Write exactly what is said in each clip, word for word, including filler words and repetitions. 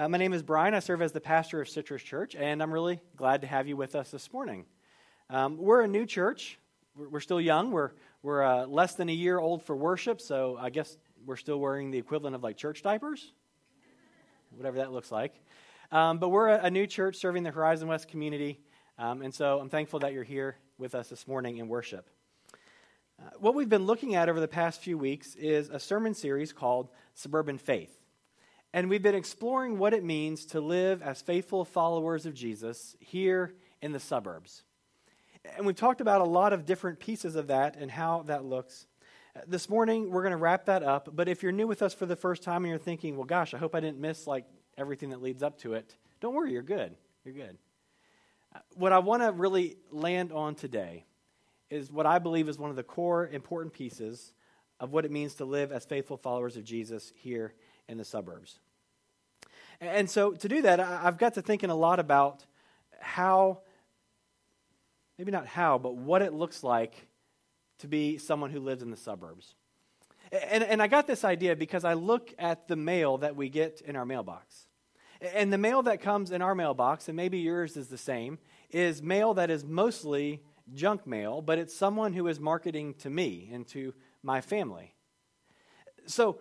Uh, my name is Brian. I serve as the pastor of Citrus Church, and I'm really glad to have you with us this morning. Um, we're a new church. We're, we're still young. We're we're uh, less than a year old for worship, so I guess we're still wearing the equivalent of like church diapers, whatever that looks like. Um, but we're a, a new church serving the Horizon West community, um, and so I'm thankful that you're here with us this morning in worship. Uh, what we've been looking at over the past few weeks is a sermon series called Suburban Faith. And we've been exploring what it means to live as faithful followers of Jesus here in the suburbs. And we've talked about a lot of different pieces of that and how that looks. This morning, we're going to wrap that up. But if you're new with us for the first time and you're thinking, well, gosh, I hope I didn't miss like everything that leads up to it, don't worry, you're good. You're good. What I want to really land on today is what I believe is one of the core important pieces of what it means to live as faithful followers of Jesus here in the suburbs. And so to do that, I've got to thinking a lot about how, maybe not how, but what it looks like to be someone who lives in the suburbs. And, and I got this idea because I look at the mail that we get in our mailbox. And the mail that comes in our mailbox, and maybe yours is the same, is mail that is mostly junk mail, but it's someone who is marketing to me and to my family. So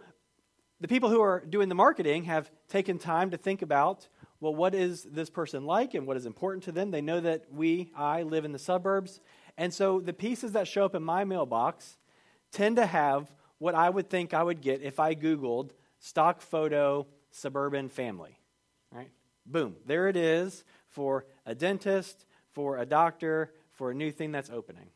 the people who are doing the marketing have taken time to think about, well, what is this person like and what is important to them? They know that we, I, live in the suburbs. And so the pieces that show up in my mailbox tend to have what I would think I would get if I Googled stock photo suburban family. Right? Boom. There it is for a dentist, for a doctor, for a new thing that's opening.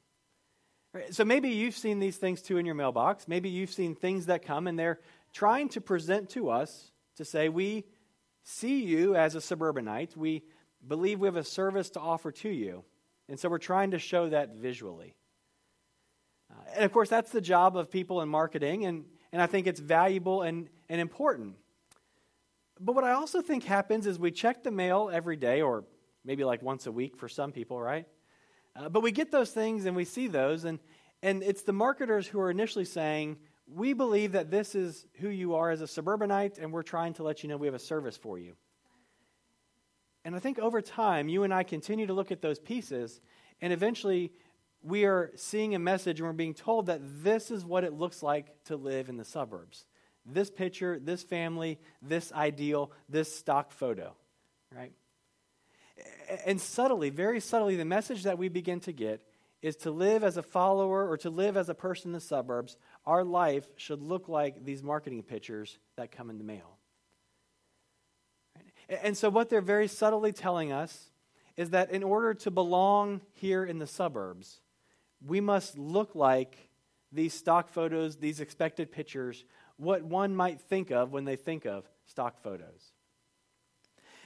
Right? So maybe you've seen these things too in your mailbox. Maybe you've seen things that come and they're trying to present to us to say, we see you as a suburbanite. We believe we have a service to offer to you. And so we're trying to show that visually. Uh, and of course, that's the job of people in marketing. And, and I think it's valuable and, and important. But what I also think happens is we check the mail every day or maybe like once a week for some people, right? Uh, but we get those things and we see those. And, and it's the marketers who are initially saying, we believe that this is who you are as a suburbanite, and we're trying to let you know we have a service for you. And I think over time, you and I continue to look at those pieces, and eventually we are seeing a message and we're being told that this is what it looks like to live in the suburbs. This picture, this family, this ideal, this stock photo, right? And subtly, very subtly, the message that we begin to get is to live as a follower or to live as a person in the suburbs, our life should look like these marketing pictures that come in the mail. And so what they're very subtly telling us is that in order to belong here in the suburbs, we must look like these stock photos, these expected pictures, what one might think of when they think of stock photos.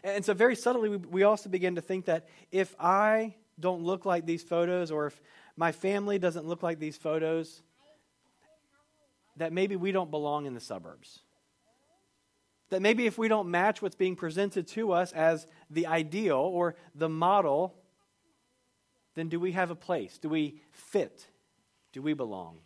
And so very subtly, we also begin to think that if I don't look like these photos, or if my family doesn't look like these photos, that maybe we don't belong in the suburbs. That maybe if we don't match what's being presented to us as the ideal or the model, then do we have a place? Do we fit? Do we belong?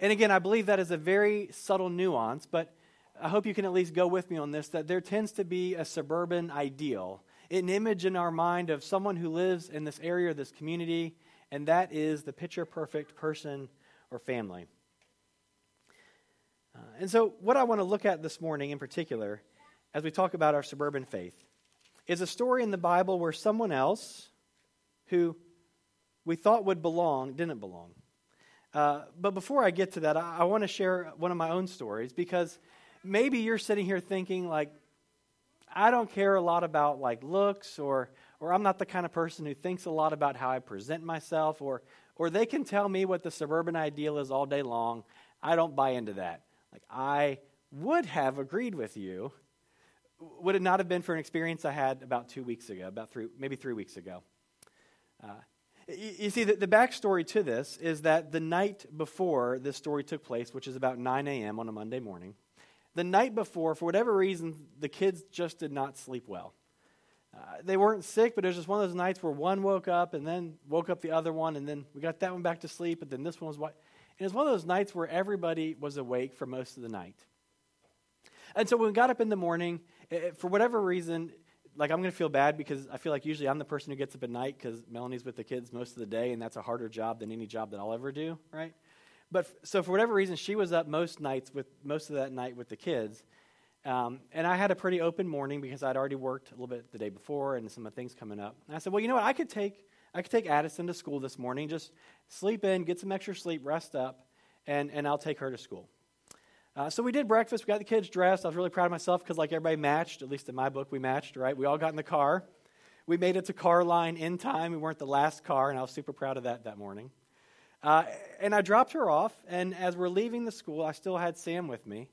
And again, I believe that is a very subtle nuance, but I hope you can at least go with me on this, that there tends to be a suburban ideal, an image in our mind of someone who lives in this area or this community, and that is the picture-perfect person or family. Uh, and so what I want to look at this morning in particular, as we talk about our suburban faith, is a story in the Bible where someone else who we thought would belong didn't belong. Uh, but before I get to that, I, I want to share one of my own stories, because maybe you're sitting here thinking like, I don't care a lot about like looks, or or I'm not the kind of person who thinks a lot about how I present myself, or or they can tell me what the suburban ideal is all day long. I don't buy into that. Like, I would have agreed with you, would it not have been for an experience I had about two weeks ago, about three, maybe three weeks ago. Uh, you, you see, the, the backstory to this is that the night before this story took place, which is about nine a.m. on a Monday morning, the night before, for whatever reason, the kids just did not sleep well. Uh, they weren't sick, but it was just one of those nights where one woke up and then woke up the other one, and then we got that one back to sleep, but then this one was what? And it was one of those nights where everybody was awake for most of the night. And so when we got up in the morning, for whatever reason, like, I'm going to feel bad because I feel like usually I'm the person who gets up at night because Melanie's with the kids most of the day, and that's a harder job than any job that I'll ever do, right? But f- so for whatever reason, she was up most nights with most of that night with the kids. Um, and I had a pretty open morning because I'd already worked a little bit the day before and some of the things coming up. And I said, well, you know what? I could take I could take Addison to school this morning, just sleep in, get some extra sleep, rest up, and, and I'll take her to school. Uh, so we did breakfast. We got the kids dressed. I was really proud of myself because, like, everybody matched. At least in my book, we matched, right? We all got in the car. We made it to car line in time. We weren't the last car, and I was super proud of that that morning. Uh, and I dropped her off, and as we're leaving the school, I still had Sam with me.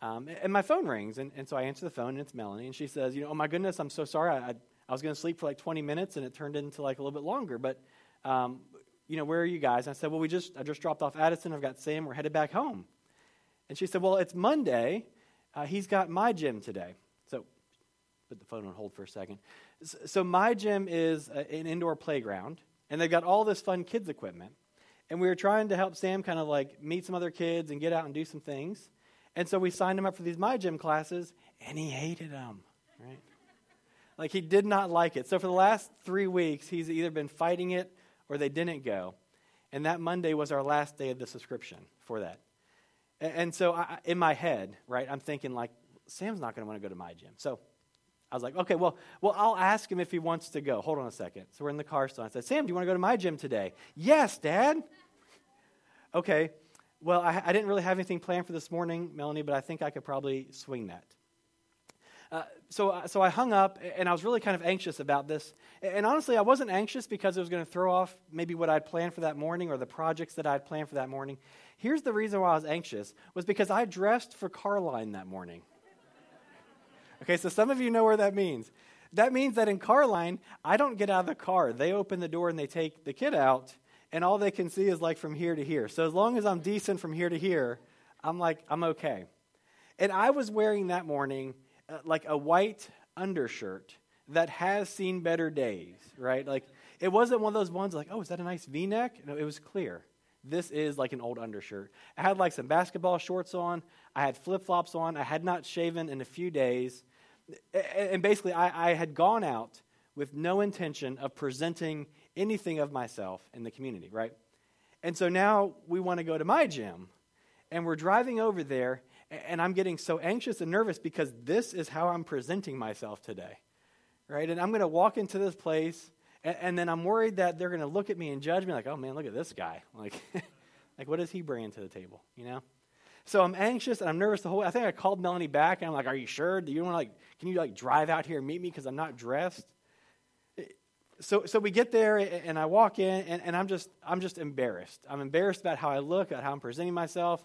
Um, and my phone rings, and, and so I answer the phone, and it's Melanie. And she says, you know, oh, my goodness, I'm so sorry. I I, I was going to sleep for, like, twenty minutes, and it turned into, like, a little bit longer. But, um, you know, where are you guys? And I said, well, we just I just dropped off Addison. I've got Sam. We're headed back home. And she said, well, it's Monday. Uh, he's got My Gym today. So put the phone on hold for a second. So, so My Gym is a, an indoor playground, and they've got all this fun kids equipment. And we were trying to help Sam kind of like meet some other kids and get out and do some things. And so we signed him up for these My Gym classes, and he hated them, right? Like, he did not like it. So for the last three weeks, he's either been fighting it or they didn't go. And that Monday was our last day of the subscription for that. And so I, in my head, right, I'm thinking, like, Sam's not going to want to go to My Gym. So I was like, okay, well, well, I'll ask him if he wants to go. Hold on a second. So we're in the car still. I said, Sam, do you want to go to My Gym today? Yes, Dad. Okay, well, I, I didn't really have anything planned for this morning, Melanie, but I think I could probably swing that. Uh, so, so I hung up, and I was really kind of anxious about this. And honestly, I wasn't anxious because it was going to throw off maybe what I'd planned for that morning or the projects that I'd planned for that morning. Here's the reason why I was anxious, was because I dressed for car line that morning. Okay, so some of you know where that means. That means that in car line, I don't get out of the car. They open the door, and they take the kid out, and all they can see is, like, from here to here. So as long as I'm decent from here to here, I'm like, I'm okay. And I was wearing that morning Uh, like a white undershirt that has seen better days, right? Like, it wasn't one of those ones like, oh, is that a nice V-neck? No, it was clear. This is like an old undershirt. I had like some basketball shorts on. I had flip-flops on. I had not shaven in a few days. And basically, I, I had gone out with no intention of presenting anything of myself in the community, right? And so now we want to go to My Gym, and we're driving over there, and I'm getting so anxious and nervous because this is how I'm presenting myself today, right? And I'm going to walk into this place, and, and then I'm worried that they're going to look at me and judge me like, oh, man, look at this guy. Like, like what does he bring to the table, you know? So I'm anxious, and I'm nervous the whole way. I think I called Melanie back, and I'm like, are you sure? Do you want to, like, can you, like, drive out here and meet me because I'm not dressed? So so we get there, and I walk in, and, and I'm just I'm just embarrassed. I'm embarrassed about how I look, about how I'm presenting myself.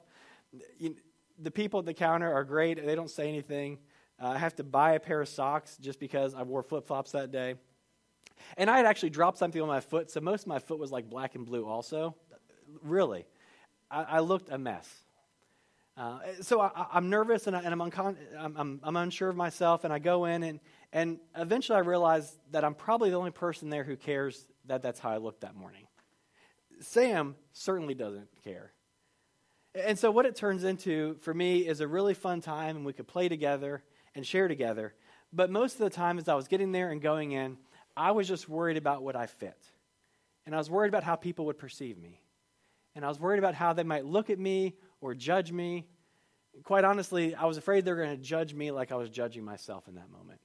You know, the people at the counter are great. They don't say anything. Uh, I have to buy a pair of socks just because I wore flip-flops that day. And I had actually dropped something on my foot, so most of my foot was like black and blue also. Really. I, I looked a mess. Uh, so I, I'm nervous, and, I, and I'm, uncon- I'm, I'm, I'm unsure of myself, and I go in, and, and eventually I realize that I'm probably the only person there who cares that that's how I looked that morning. Sam certainly doesn't care. And so what it turns into for me is a really fun time, and we could play together and share together. But most of the time as I was getting there and going in, I was just worried about what I fit. And I was worried about how people would perceive me. And I was worried about how they might look at me or judge me. Quite honestly, I was afraid they were going to judge me like I was judging myself in that moment.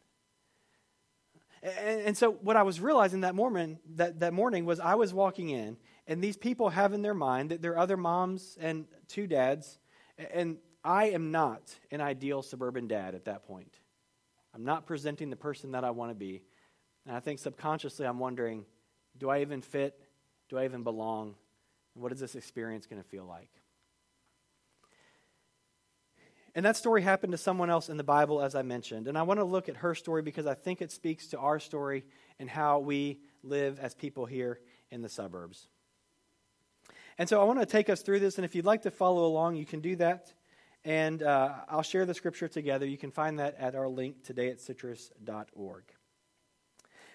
And, and so what I was realizing that morning, that, that morning was I was walking in, and these people have in their mind that there are other moms and two dads, and I am not an ideal suburban dad at that point. I'm not presenting the person that I want to be. And I think subconsciously I'm wondering, do I even fit? Do I even belong? What is this experience going to feel like? And that story happened to someone else in the Bible, as I mentioned. And I want to look at her story because I think it speaks to our story and how we live as people here in the suburbs. And so I want to take us through this, and if you'd like to follow along, you can do that. And uh, I'll share the scripture together. You can find that at our link today at citrus dot org.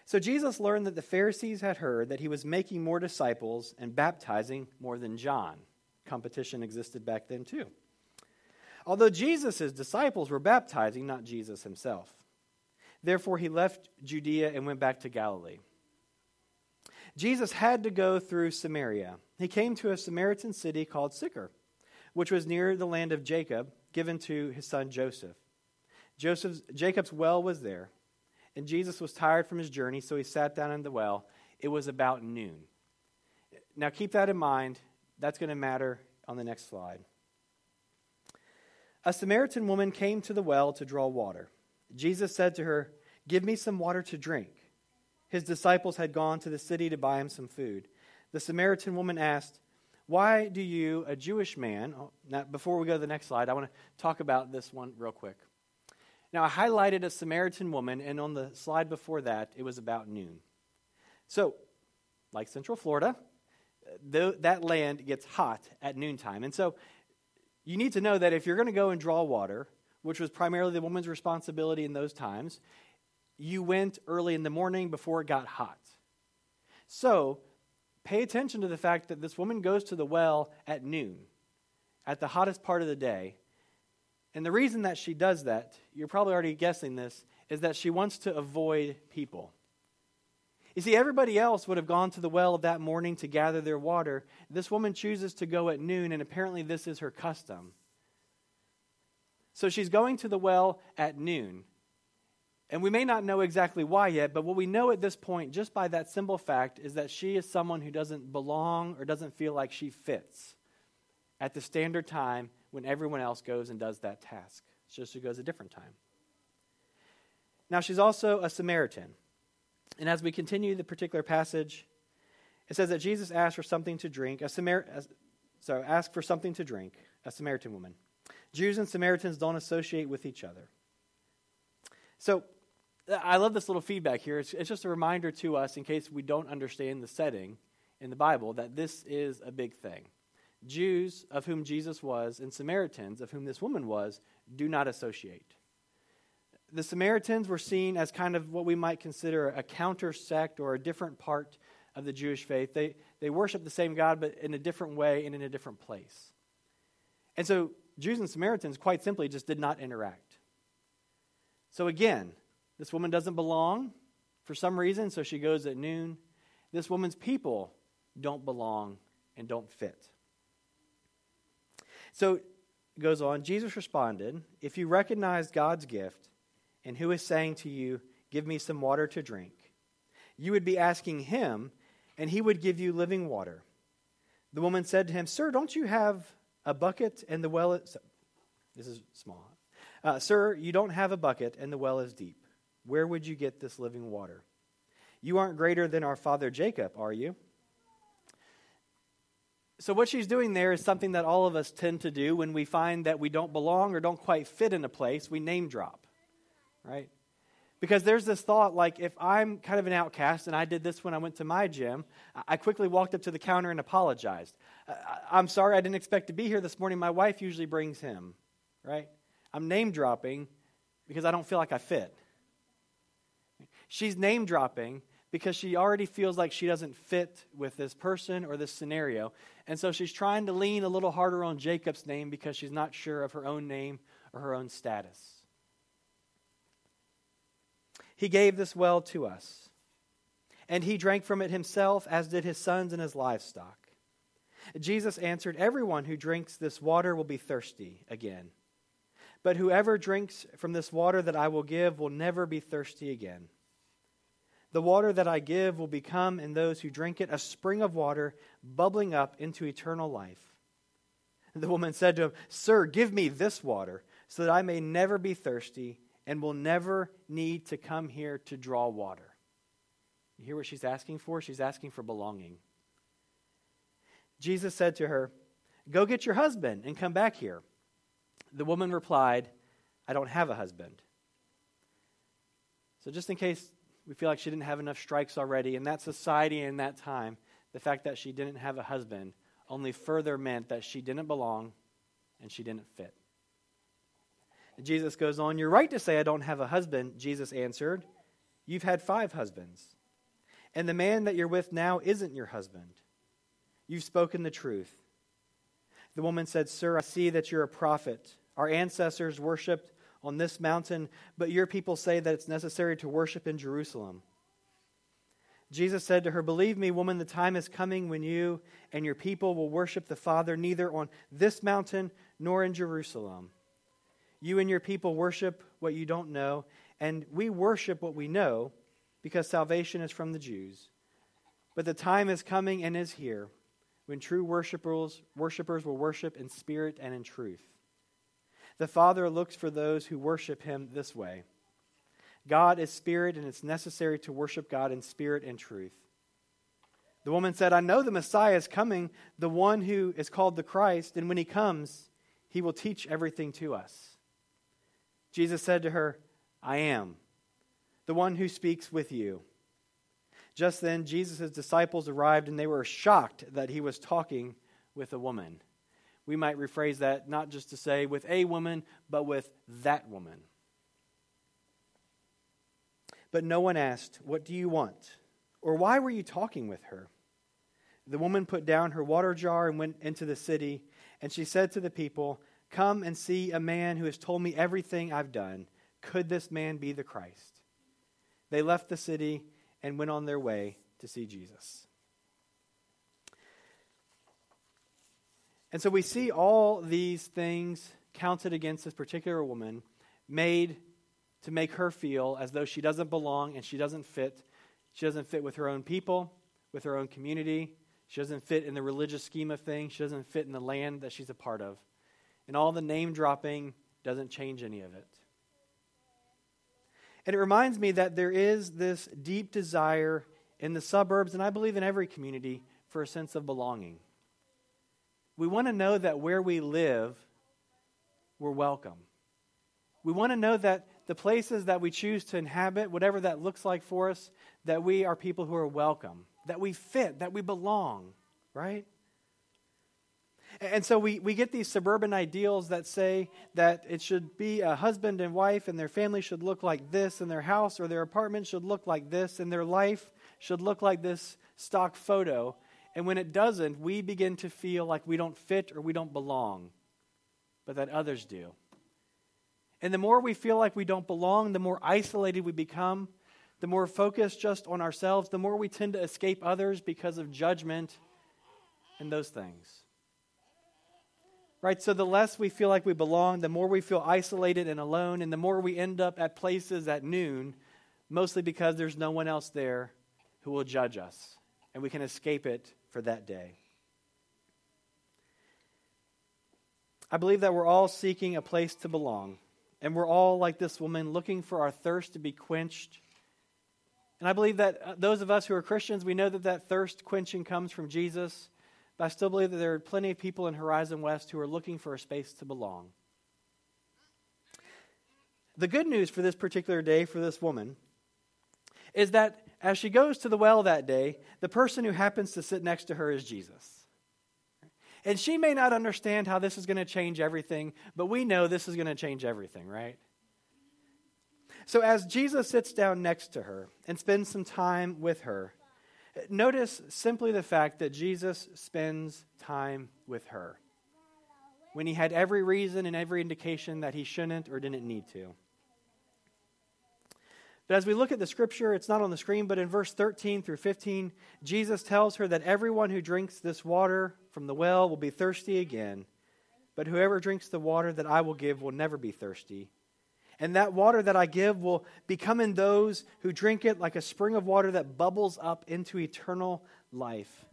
So Jesus learned that the Pharisees had heard that he was making more disciples and baptizing more than John. Competition existed back then too. Although Jesus' disciples were baptizing, not Jesus himself. Therefore, he left Judea and went back to Galilee. Jesus had to go through Samaria. He came to a Samaritan city called Sychar, which was near the land of Jacob, given to his son Joseph. Joseph's, Jacob's well was there, and Jesus was tired from his journey, so he sat down in the well. It was about noon. Now keep that in mind. That's going to matter on the next slide. A Samaritan woman came to the well to draw water. Jesus said to her, "Give me some water to drink." His disciples had gone to the city to buy him some food. The Samaritan woman asked, "Why do you, a Jewish man..." Now, before we go to the next slide, I want to talk about this one real quick. Now, I highlighted a Samaritan woman, and on the slide before that, it was about noon. So, like Central Florida, th- that land gets hot at noontime. And so, you need to know that if you're going to go and draw water, which was primarily the woman's responsibility in those times, you went early in the morning before it got hot. So, pay attention to the fact that this woman goes to the well at noon, at the hottest part of the day. And the reason that she does that, you're probably already guessing this, is that she wants to avoid people. You see, everybody else would have gone to the well that morning to gather their water. This woman chooses to go at noon, and apparently this is her custom. So she's going to the well at noon. And we may not know exactly why yet, but what we know at this point, just by that simple fact, is that she is someone who doesn't belong or doesn't feel like she fits at the standard time when everyone else goes and does that task. It's just she goes a different time. Now, she's also a Samaritan. And as we continue the particular passage, it says that Jesus asked for something to drink, a Samar- so asked for something to drink, a Samaritan woman. Jews and Samaritans don't associate with each other. So, I love this little feedback here. It's, it's just a reminder to us, in case we don't understand the setting in the Bible, that this is a big thing. Jews, of whom Jesus was, and Samaritans, of whom this woman was, do not associate. The Samaritans were seen as kind of what we might consider a counter sect or a different part of the Jewish faith. They they worship the same God, but in a different way and in a different place. And so Jews and Samaritans, quite simply, just did not interact. So again, this woman doesn't belong for some reason, so she goes at noon. This woman's people don't belong and don't fit. So it goes on, Jesus responded, "If you recognize God's gift and who is saying to you, 'Give me some water to drink,' you would be asking him, and he would give you living water." The woman said to him, "Sir, don't you have a bucket and the well is..." This is small. Uh, "Sir, you don't have a bucket and the well is deep. Where would you get this living water? You aren't greater than our father Jacob, are you?" So what she's doing there is something that all of us tend to do when we find that we don't belong or don't quite fit in a place. We name drop, right? Because there's this thought, like, if I'm kind of an outcast, and I did this when I went to my gym, I quickly walked up to the counter and apologized. "I'm sorry, I didn't expect to be here this morning. My wife usually brings him," right? I'm name dropping because I don't feel like I fit. She's name dropping because she already feels like she doesn't fit with this person or this scenario. And so she's trying to lean a little harder on Jacob's name because she's not sure of her own name or her own status. "He gave this well to us, and he drank from it himself, as did his sons and his livestock." Jesus answered, "Everyone who drinks this water will be thirsty again. But whoever drinks from this water that I will give will never be thirsty again. The water that I give will become, in those who drink it, a spring of water bubbling up into eternal life." The woman said to him, "Sir, give me this water so that I may never be thirsty and will never need to come here to draw water." You hear what she's asking for? She's asking for belonging. Jesus said to her, "Go get your husband and come back here." The woman replied, "I don't have a husband." So just in case we feel like she didn't have enough strikes already, in that society and in that time, the fact that she didn't have a husband only further meant that she didn't belong and she didn't fit. And Jesus goes on, "You're right to say I don't have a husband," Jesus answered. "You've had five husbands, and the man that you're with now isn't your husband. You've spoken the truth." The woman said, "Sir, I see that you're a prophet. Our ancestors worshipped on this mountain, but your people say that it's necessary to worship in Jerusalem." Jesus said to her, "Believe me, woman, the time is coming when you and your people will worship the Father neither on this mountain nor in Jerusalem. You and your people worship what you don't know, and we worship what we know, because salvation is from the Jews. But the time is coming and is here when true worshipers, worshipers will worship in spirit and in truth. The Father looks for those who worship Him this way. God is spirit, and it's necessary to worship God in spirit and truth." The woman said, "I know the Messiah is coming, the one who is called the Christ, and when He comes, He will teach everything to us." Jesus said to her, "I am, the one who speaks with you." Just then, Jesus' disciples arrived, and they were shocked that He was talking with a woman. We might rephrase that not just to say with a woman, but with that woman. But no one asked, "What do you want?" Or, "Why were you talking with her?" The woman put down her water jar and went into the city, and she said to the people, "Come and see a man who has told me everything I've done. Could this man be the Christ?" They left the city and went on their way to see Jesus. And so we see all these things counted against this particular woman, made to make her feel as though she doesn't belong and she doesn't fit. She doesn't fit with her own people, with her own community. She doesn't fit in the religious scheme of things. She doesn't fit in the land that she's a part of. And all the name dropping doesn't change any of it. And it reminds me that there is this deep desire in the suburbs, and I believe in every community, for a sense of belonging. We want to know that where we live, we're welcome. We want to know that the places that we choose to inhabit, whatever that looks like for us, that we are people who are welcome, that we fit, that we belong, right? And so we, we get these suburban ideals that say that it should be a husband and wife and their family should look like this, and their house or their apartment should look like this, and their life should look like this stock photo. And when it doesn't, we begin to feel like we don't fit or we don't belong, but that others do. And the more we feel like we don't belong, the more isolated we become, the more focused just on ourselves, the more we tend to escape others because of judgment and those things. Right, so the less we feel like we belong, the more we feel isolated and alone, and the more we end up at places at noon, mostly because there's no one else there who will judge us, and we can escape it for that day. I believe that we're all seeking a place to belong, and we're all, like this woman, looking for our thirst to be quenched. And I believe that those of us who are Christians, we know that that thirst quenching comes from Jesus. But I still believe that there are plenty of people in Horizon West who are looking for a space to belong. The good news for this particular day for this woman is that as she goes to the well that day, the person who happens to sit next to her is Jesus. And she may not understand how this is going to change everything, but we know this is going to change everything, right? So as Jesus sits down next to her and spends some time with her, notice simply the fact that Jesus spends time with her when he had every reason and every indication that he shouldn't or didn't need to. But as we look at the scripture, it's not on the screen, but in verse thirteen through fifteen, Jesus tells her that everyone who drinks this water from the well will be thirsty again, but whoever drinks the water that I will give will never be thirsty. And that water that I give will become in those who drink it like a spring of water that bubbles up into eternal life.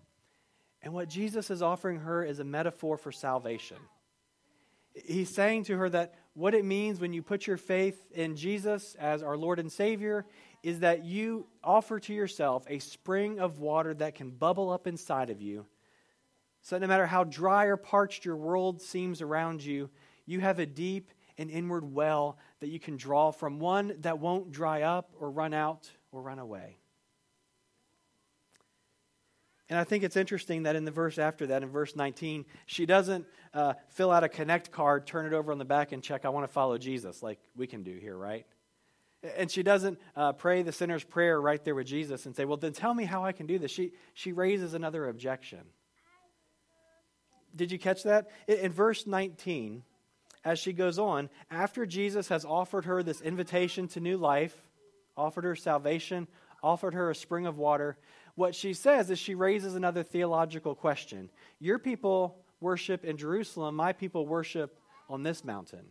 And what Jesus is offering her is a metaphor for salvation. He's saying to her that what it means when you put your faith in Jesus as our Lord and Savior is that you offer to yourself a spring of water that can bubble up inside of you, so that no matter how dry or parched your world seems around you, you have a deep an inward well that you can draw from, one that won't dry up or run out or run away. And I think it's interesting that in the verse after that, in verse nineteen, she doesn't uh, fill out a connect card, turn it over on the back and check, "I want to follow Jesus," like we can do here, right? And she doesn't uh, pray the sinner's prayer right there with Jesus and say, "Well, then tell me how I can do this." She, she raises another objection. Did you catch that? In, in verse nineteen, as she goes on, after Jesus has offered her this invitation to new life, offered her salvation, offered her a spring of water, what she says is she raises another theological question. Your people worship in Jerusalem, my people worship on this mountain.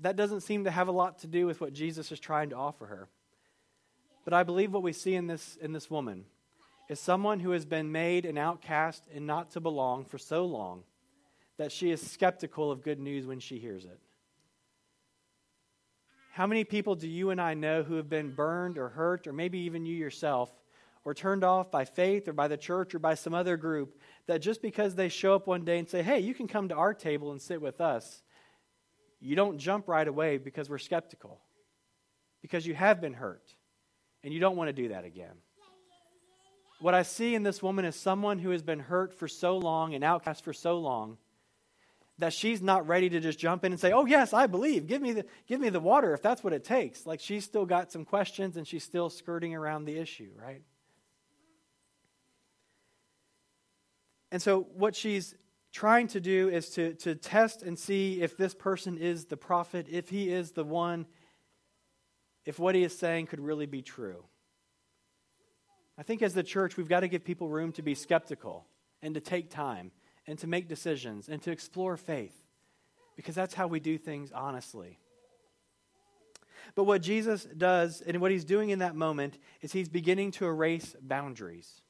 That doesn't seem to have a lot to do with what Jesus is trying to offer her. But I believe what we see in this in this woman is someone who has been made an outcast and not to belong for so long that she is skeptical of good news when she hears it. How many people do you and I know who have been burned or hurt, or maybe even you yourself, or turned off by faith or by the church or by some other group, that just because they show up one day and say, hey, you can come to our table and sit with us, you don't jump right away because we're skeptical, because you have been hurt, and you don't want to do that again. What I see in this woman is someone who has been hurt for so long and outcast for so long that she's not ready to just jump in and say, oh, yes, I believe. Give me the, give me the water if that's what it takes. Like, she's still got some questions, and she's still skirting around the issue, right? And so what she's trying to do is to, to test and see if this person is the prophet, if he is the one, if what he is saying could really be true. I think as the church, we've got to give people room to be skeptical and to take time and to make decisions and to explore faith, because that's how we do things honestly. But what Jesus does and what he's doing in that moment is he's beginning to erase boundaries.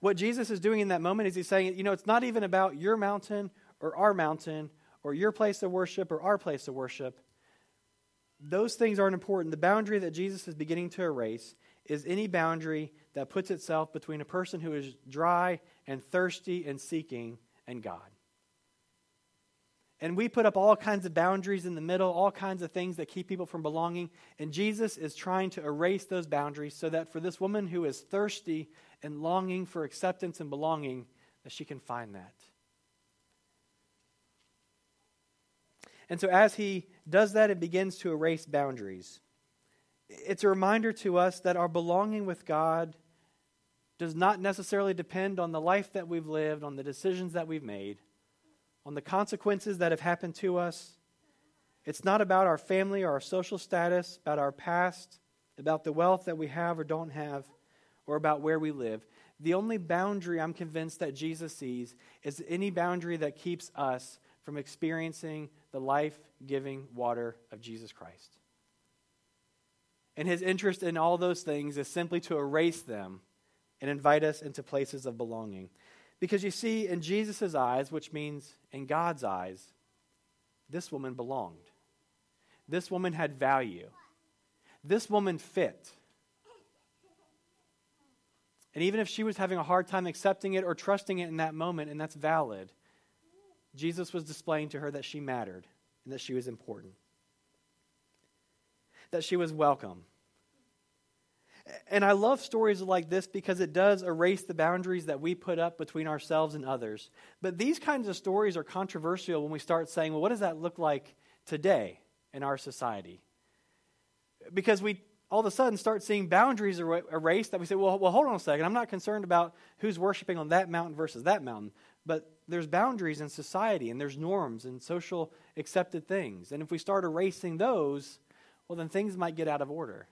What Jesus is doing in that moment is he's saying, you know, it's not even about your mountain or our mountain or your place of worship or our place of worship. Those things aren't important. The boundary that Jesus is beginning to erase is any boundary that puts itself between a person who is dry and thirsty and seeking and God. And we put up all kinds of boundaries in the middle, all kinds of things that keep people from belonging. And Jesus is trying to erase those boundaries so that for this woman who is thirsty and longing for acceptance and belonging, that she can find that. And so as he does that, it begins to erase boundaries. It's a reminder to us that our belonging with God does not necessarily depend on the life that we've lived, on the decisions that we've made, on the consequences that have happened to us. It's not about our family or our social status, about our past, about the wealth that we have or don't have, or about where we live. The only boundary I'm convinced that Jesus sees is any boundary that keeps us from experiencing the life-giving water of Jesus Christ. And his interest in all those things is simply to erase them and invite us into places of belonging. Because you see, in Jesus' eyes, which means in God's eyes, this woman belonged. This woman had value. This woman fit. And even if she was having a hard time accepting it or trusting it in that moment, and that's valid, Jesus was displaying to her that she mattered and that she was important, that she was welcome. And I love stories like this because it does erase the boundaries that we put up between ourselves and others. But these kinds of stories are controversial when we start saying, well, what does that look like today in our society? Because we all of a sudden start seeing boundaries erased that we say, well, well, hold on a second. I'm not concerned about who's worshiping on that mountain versus that mountain. But there's boundaries in society, and there's norms and social accepted things. And if we start erasing those, well, then things might get out of order.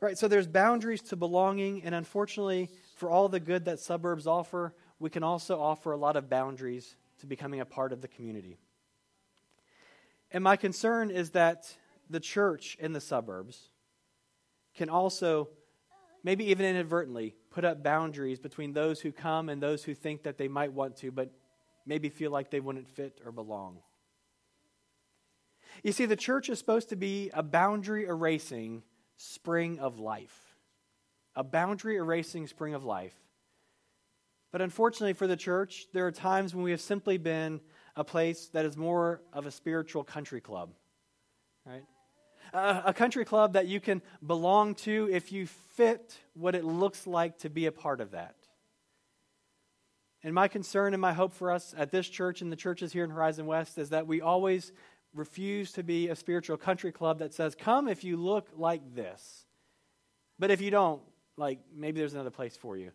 Right, so there's boundaries to belonging, and unfortunately, for all the good that suburbs offer, we can also offer a lot of boundaries to becoming a part of the community. And my concern is that the church in the suburbs can also, maybe even inadvertently, put up boundaries between those who come and those who think that they might want to, but maybe feel like they wouldn't fit or belong. You see, the church is supposed to be a boundary-erasing spring of life, a boundary erasing spring of life. But unfortunately for the church, there are times when we have simply been a place that is more of a spiritual country club, right? A, a country club that you can belong to if you fit what it looks like to be a part of that. And my concern and my hope for us at this church and the churches here in Horizon West is that we always refuse to be a spiritual country club that says, come if you look like this. But if you don't, like, maybe there's another place for you.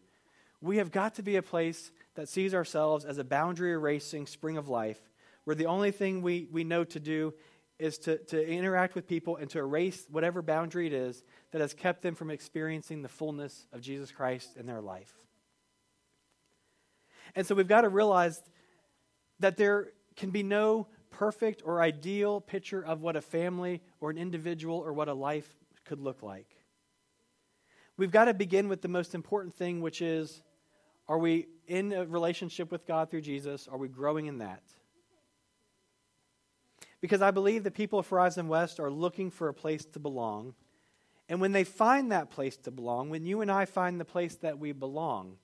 We have got to be a place that sees ourselves as a boundary-erasing spring of life, where the only thing we, we know to do is to, to interact with people and to erase whatever boundary it is that has kept them from experiencing the fullness of Jesus Christ in their life. And so we've got to realize that there can be no perfect or ideal picture of what a family or an individual or what a life could look like. We've got to begin with the most important thing, which is, are we in a relationship with God through Jesus? Are we growing in that? Because I believe the people of Horizon West are looking for a place to belong. And when they find that place to belong, when you and I find the place that we belong,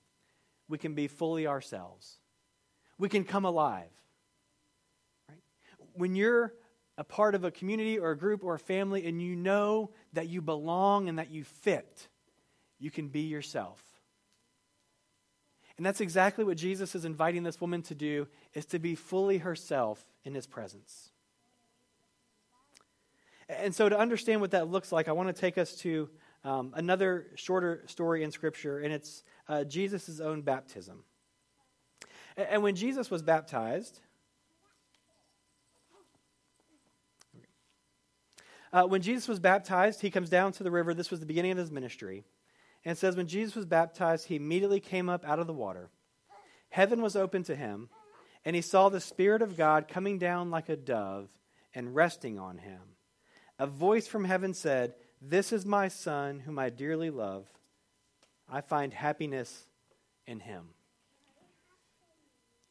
we can be fully ourselves. We can come alive. Right? When you're a part of a community or a group or a family and you know that you belong and that you fit, you can be yourself. And that's exactly what Jesus is inviting this woman to do, is to be fully herself in his presence. And so to understand what that looks like, I want to take us to um, another shorter story in Scripture, and it's uh, Jesus' own baptism. And, and when Jesus was baptized, uh, when Jesus was baptized, he comes down to the river. This was the beginning of his ministry. And it says, when Jesus was baptized, he immediately came up out of the water. Heaven was open to him, and he saw the Spirit of God coming down like a dove and resting on him. A voice from heaven said, "This is my Son, whom I dearly love. I find happiness in him."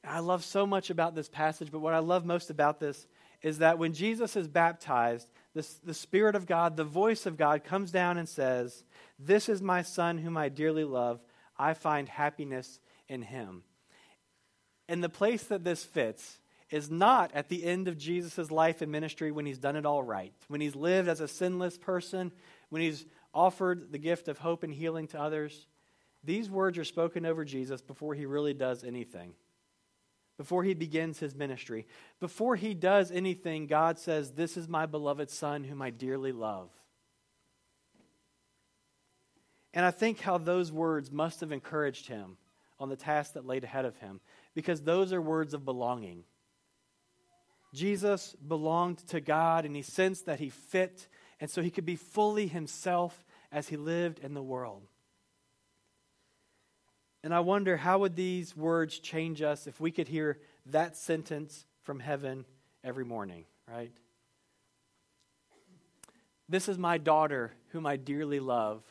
And I love so much about this passage, but what I love most about this is that when Jesus is baptized, the, the Spirit of God, the voice of God, comes down and says, "This is my Son, whom I dearly love. I find happiness in him." And the place that this fits is not at the end of Jesus' life and ministry when he's done it all right, when he's lived as a sinless person, when he's offered the gift of hope and healing to others. These words are spoken over Jesus before he really does anything, before he begins his ministry. Before he does anything, God says, "This is my beloved Son whom I dearly love." And I think how those words must have encouraged him on the task that laid ahead of him, because those are words of belonging. Jesus belonged to God, and he sensed that he fit, and so he could be fully himself as he lived in the world. And I wonder, how would these words change us if we could hear that sentence from heaven every morning, right? "This is my daughter whom I dearly love.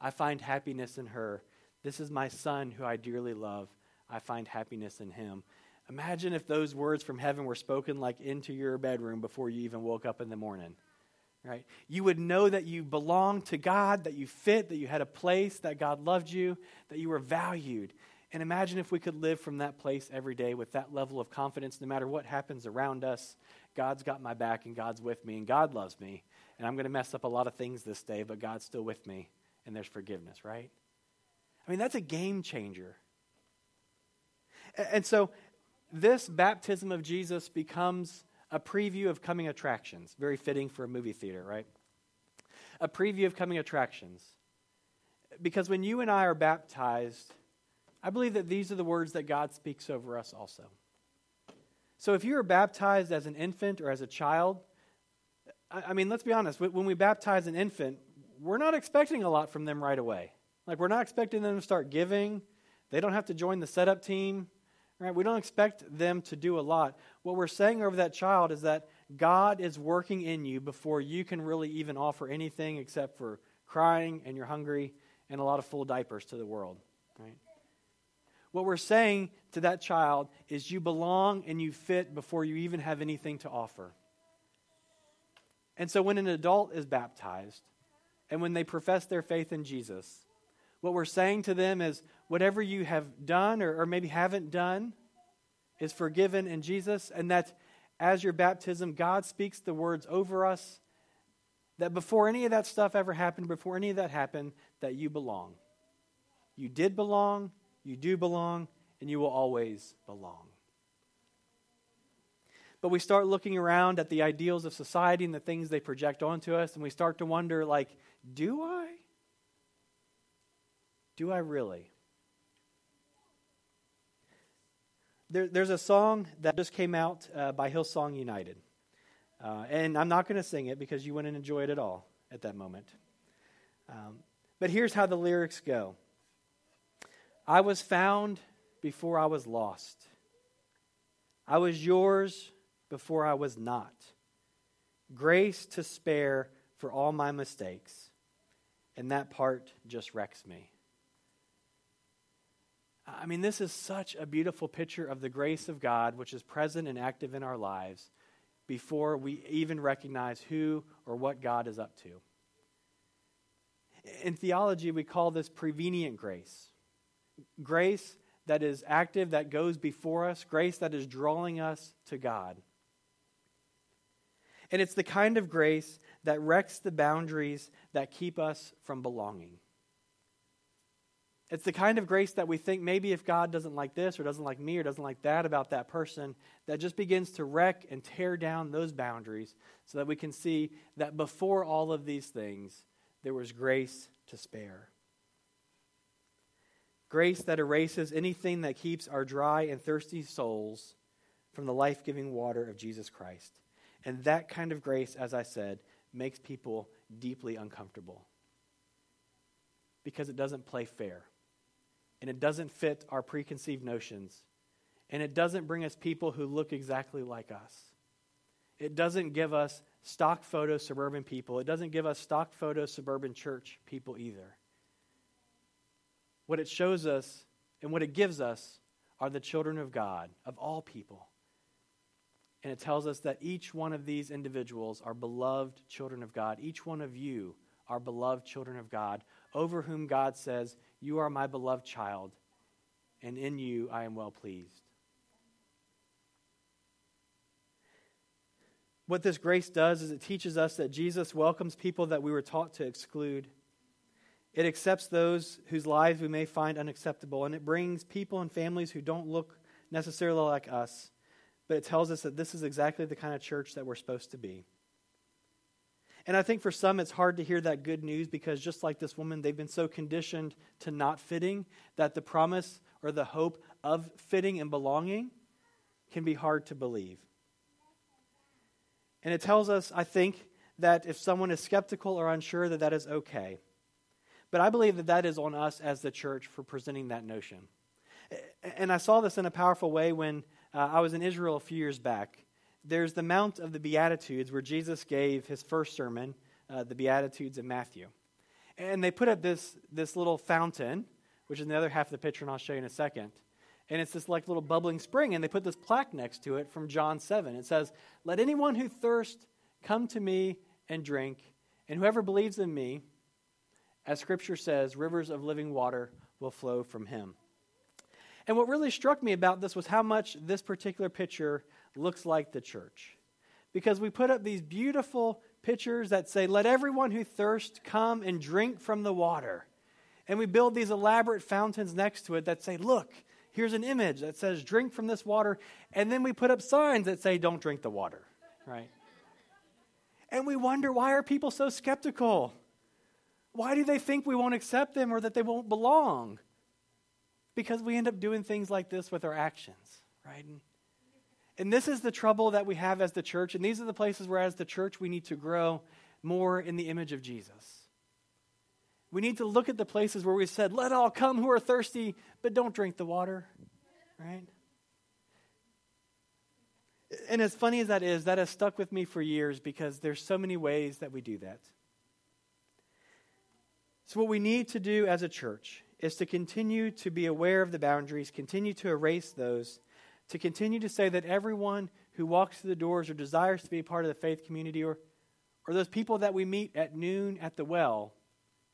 I find happiness in her. This is my Son who I dearly love. I find happiness in him." Imagine if those words from heaven were spoken like into your bedroom before you even woke up in the morning, right? You would know that you belonged to God, that you fit, that you had a place, that God loved you, that you were valued. And imagine if we could live from that place every day with that level of confidence. No matter what happens around us, God's got my back and God's with me and God loves me. And I'm going to mess up a lot of things this day, but God's still with me and there's forgiveness, right? I mean, that's a game changer. And so this baptism of Jesus becomes a preview of coming attractions. Very fitting for a movie theater, right? A preview of coming attractions. Because when you and I are baptized, I believe that these are the words that God speaks over us also. So if you are baptized as an infant or as a child, I mean, let's be honest. When we baptize an infant, we're not expecting a lot from them right away. Like, we're not expecting them to start giving. They don't have to join the setup team. Right? We don't expect them to do a lot. What we're saying over that child is that God is working in you before you can really even offer anything except for crying and you're hungry and a lot of full diapers to the world. Right? What we're saying to that child is you belong and you fit before you even have anything to offer. And so when an adult is baptized and when they profess their faith in Jesus, what we're saying to them is whatever you have done or, or maybe haven't done is forgiven in Jesus, and that as your baptism, God speaks the words over us that before any of that stuff ever happened, before any of that happened, that you belong. You did belong, you do belong, and you will always belong. But we start looking around at the ideals of society and the things they project onto us, and we start to wonder, like, do I? Do I really? there, there's a song that just came out uh, by Hillsong United. Uh, and I'm not going to sing it because you wouldn't enjoy it at all at that moment. Um, but here's how the lyrics go. I was found before I was lost. I was yours before I was not. Grace to spare for all my mistakes. And that part just wrecks me. I mean, this is such a beautiful picture of the grace of God, which is present and active in our lives before we even recognize who or what God is up to. In theology, we call this prevenient grace. Grace that is active, that goes before us. Grace that is drawing us to God. And it's the kind of grace that wrecks the boundaries that keep us from belonging. It's the kind of grace that we think maybe if God doesn't like this or doesn't like me or doesn't like that about that person, that just begins to wreck and tear down those boundaries so that we can see that before all of these things, there was grace to spare. Grace that erases anything that keeps our dry and thirsty souls from the life-giving water of Jesus Christ. And that kind of grace, as I said, makes people deeply uncomfortable because it doesn't play fair. And it doesn't fit our preconceived notions. And it doesn't bring us people who look exactly like us. It doesn't give us stock photo suburban people. It doesn't give us stock photo suburban church people either. What it shows us and what it gives us are the children of God, of all people. And it tells us that each one of these individuals are beloved children of God. Each one of you are beloved children of God, over whom God says, "You are my beloved child, and in you I am well pleased." What this grace does is it teaches us that Jesus welcomes people that we were taught to exclude. It accepts those whose lives we may find unacceptable, and it brings people and families who don't look necessarily like us, but it tells us that this is exactly the kind of church that we're supposed to be. And I think for some it's hard to hear that good news because just like this woman, they've been so conditioned to not fitting that the promise or the hope of fitting and belonging can be hard to believe. And it tells us, I think, that if someone is skeptical or unsure, that that is okay. But I believe that that is on us as the church for presenting that notion. And I saw this in a powerful way when uh, I was in Israel a few years back. There's the Mount of the Beatitudes where Jesus gave his first sermon, uh, the Beatitudes in Matthew. And they put up this, this little fountain, which is in the other half of the picture, and I'll show you in a second. And it's this like little bubbling spring, and they put this plaque next to it from John seven. It says, "Let anyone who thirsts come to me and drink, and whoever believes in me, as Scripture says, rivers of living water will flow from him." And what really struck me about this was how much this particular picture looks like the church. Because we put up these beautiful pictures that say, "Let everyone who thirsts come and drink from the water." And we build these elaborate fountains next to it that say, "Look, here's an image that says, drink from this water," and then we put up signs that say, "Don't drink the water," right? And we wonder, why are people so skeptical? Why do they think we won't accept them or that they won't belong? Because we end up doing things like this with our actions, right? And, and this is the trouble that we have as the church, and these are the places where as the church we need to grow more in the image of Jesus. We need to look at the places where we said, "Let all come who are thirsty, but don't drink the water," right? And as funny as that is, that has stuck with me for years because there's so many ways that we do that. So what we need to do as a church is to continue to be aware of the boundaries, continue to erase those, to continue to say that everyone who walks through the doors or desires to be a part of the faith community or, or those people that we meet at noon at the well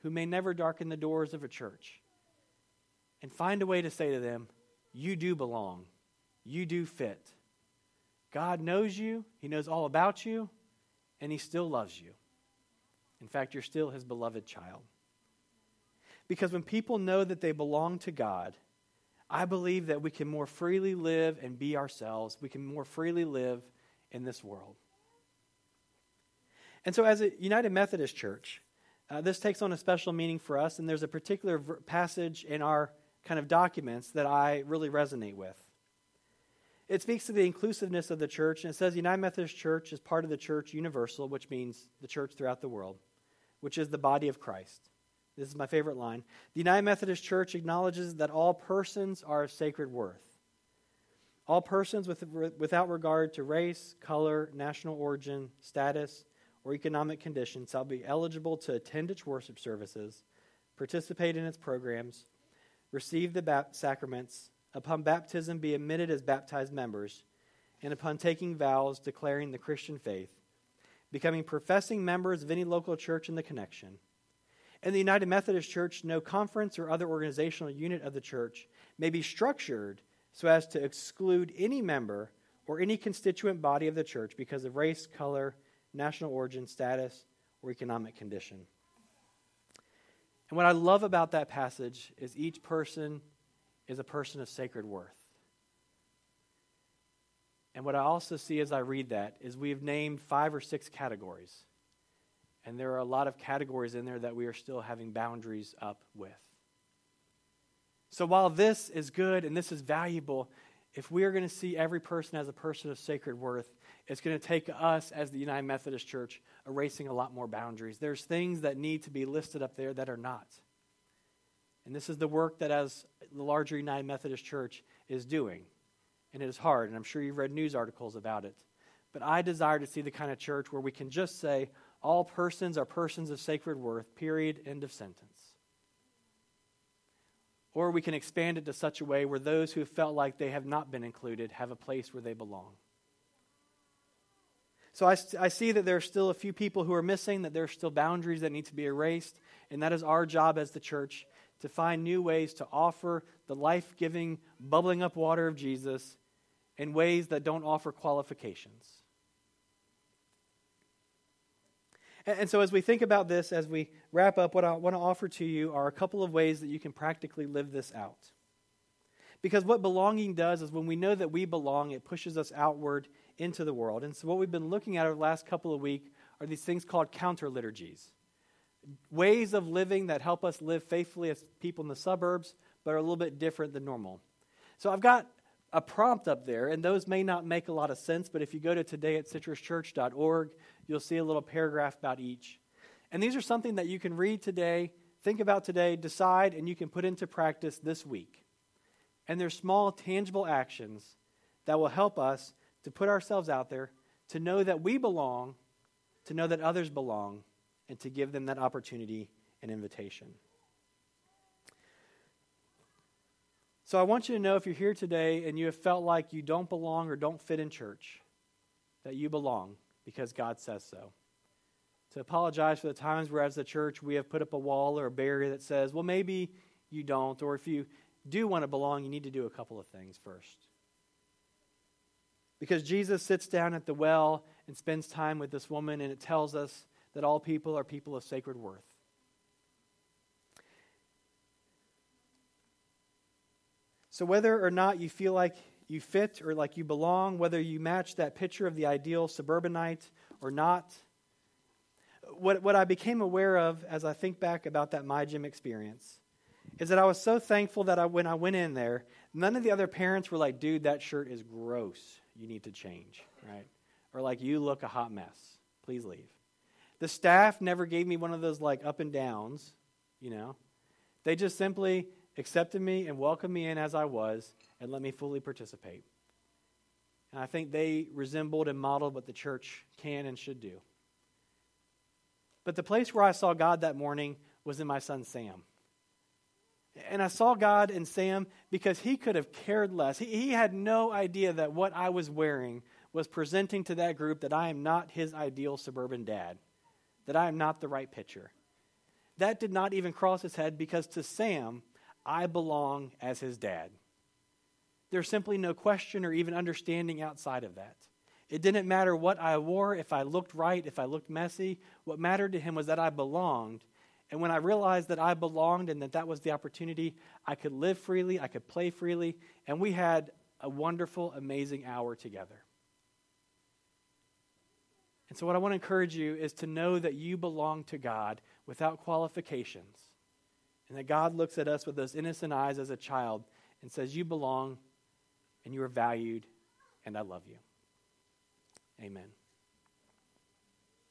who may never darken the doors of a church, and find a way to say to them, "You do belong. You do fit. God knows you. He knows all about you, and He still loves you. In fact, you're still His beloved child." Because when people know that they belong to God, I believe that we can more freely live and be ourselves. We can more freely live in this world. And so as a United Methodist Church, Uh, this takes on a special meaning for us, and there's a particular v- passage in our kind of documents that I really resonate with. It speaks to the inclusiveness of the church, and it says the United Methodist Church is part of the church universal, which means the church throughout the world, which is the body of Christ. This is my favorite line. The United Methodist Church acknowledges that all persons are of sacred worth. All persons with, without regard to race, color, national origin, status, or economic conditions shall be eligible to attend its worship services, participate in its programs, receive the bat- sacraments, upon baptism be admitted as baptized members, and upon taking vows declaring the Christian faith, becoming professing members of any local church in the connection. In the United Methodist Church, no conference or other organizational unit of the church may be structured so as to exclude any member or any constituent body of the church because of race, color, national origin, status, or economic condition. And what I love about that passage is each person is a person of sacred worth. And what I also see as I read that is we have named five or six categories. And there are a lot of categories in there that we are still having boundaries up with. So while this is good and this is valuable, if we are going to see every person as a person of sacred worth, it's going to take us as the United Methodist Church erasing a lot more boundaries. There's things that need to be listed up there that are not. And this is the work that as the larger United Methodist Church is doing. And it is hard, and I'm sure you've read news articles about it. But I desire to see the kind of church where we can just say, all persons are persons of sacred worth, period, end of sentence. Or we can expand it to such a way where those who felt like they have not been included have a place where they belong. So I, I see that there are still a few people who are missing, that there are still boundaries that need to be erased, and that is our job as the church to find new ways to offer the life-giving, bubbling up water of Jesus in ways that don't offer qualifications. And, and so as we think about this, as we wrap up, what I want to offer to you are a couple of ways that you can practically live this out. Because what belonging does is when we know that we belong, it pushes us outward into the world. And so what we've been looking at over the last couple of weeks are these things called counter-liturgies. Ways of living that help us live faithfully as people in the suburbs, but are a little bit different than normal. So I've got a prompt up there, and those may not make a lot of sense, but if you go to today at citrus church dot org, you'll see a little paragraph about each. And these are something that you can read today, think about today, decide, and you can put into practice this week. And they're small, tangible actions that will help us to put ourselves out there, to know that we belong, to know that others belong, and to give them that opportunity and invitation. So I want you to know if you're here today and you have felt like you don't belong or don't fit in church, that you belong because God says so. To apologize for the times where as the church we have put up a wall or a barrier that says, well, maybe you don't, or if you do want to belong, you need to do a couple of things first. Because Jesus sits down at the well and spends time with this woman, and it tells us that all people are people of sacred worth. So whether or not you feel like you fit or like you belong, whether you match that picture of the ideal suburbanite or not, what, what I became aware of as I think back about that My Gym experience is that I was so thankful that I, when I went in there, none of the other parents were like, dude, that shirt is gross. You need to change, right? Or like, you look a hot mess. Please leave. The staff never gave me one of those like up and downs, you know. They just simply accepted me and welcomed me in as I was and let me fully participate. And I think they resembled and modeled what the church can and should do. But the place where I saw God that morning was in my son Sam. And I saw God in Sam because he could have cared less. He, he had no idea that what I was wearing was presenting to that group that I am not his ideal suburban dad, that I am not the right picture. That did not even cross his head because to Sam, I belong as his dad. There's simply no question or even understanding outside of that. It didn't matter what I wore, if I looked right, if I looked messy. What mattered to him was that I belonged. And when I realized that I belonged and that that was the opportunity, I could live freely, I could play freely, and we had a wonderful, amazing hour together. And so what I want to encourage you is to know that you belong to God without qualifications, and that God looks at us with those innocent eyes as a child and says, you belong and you are valued and I love you. Amen.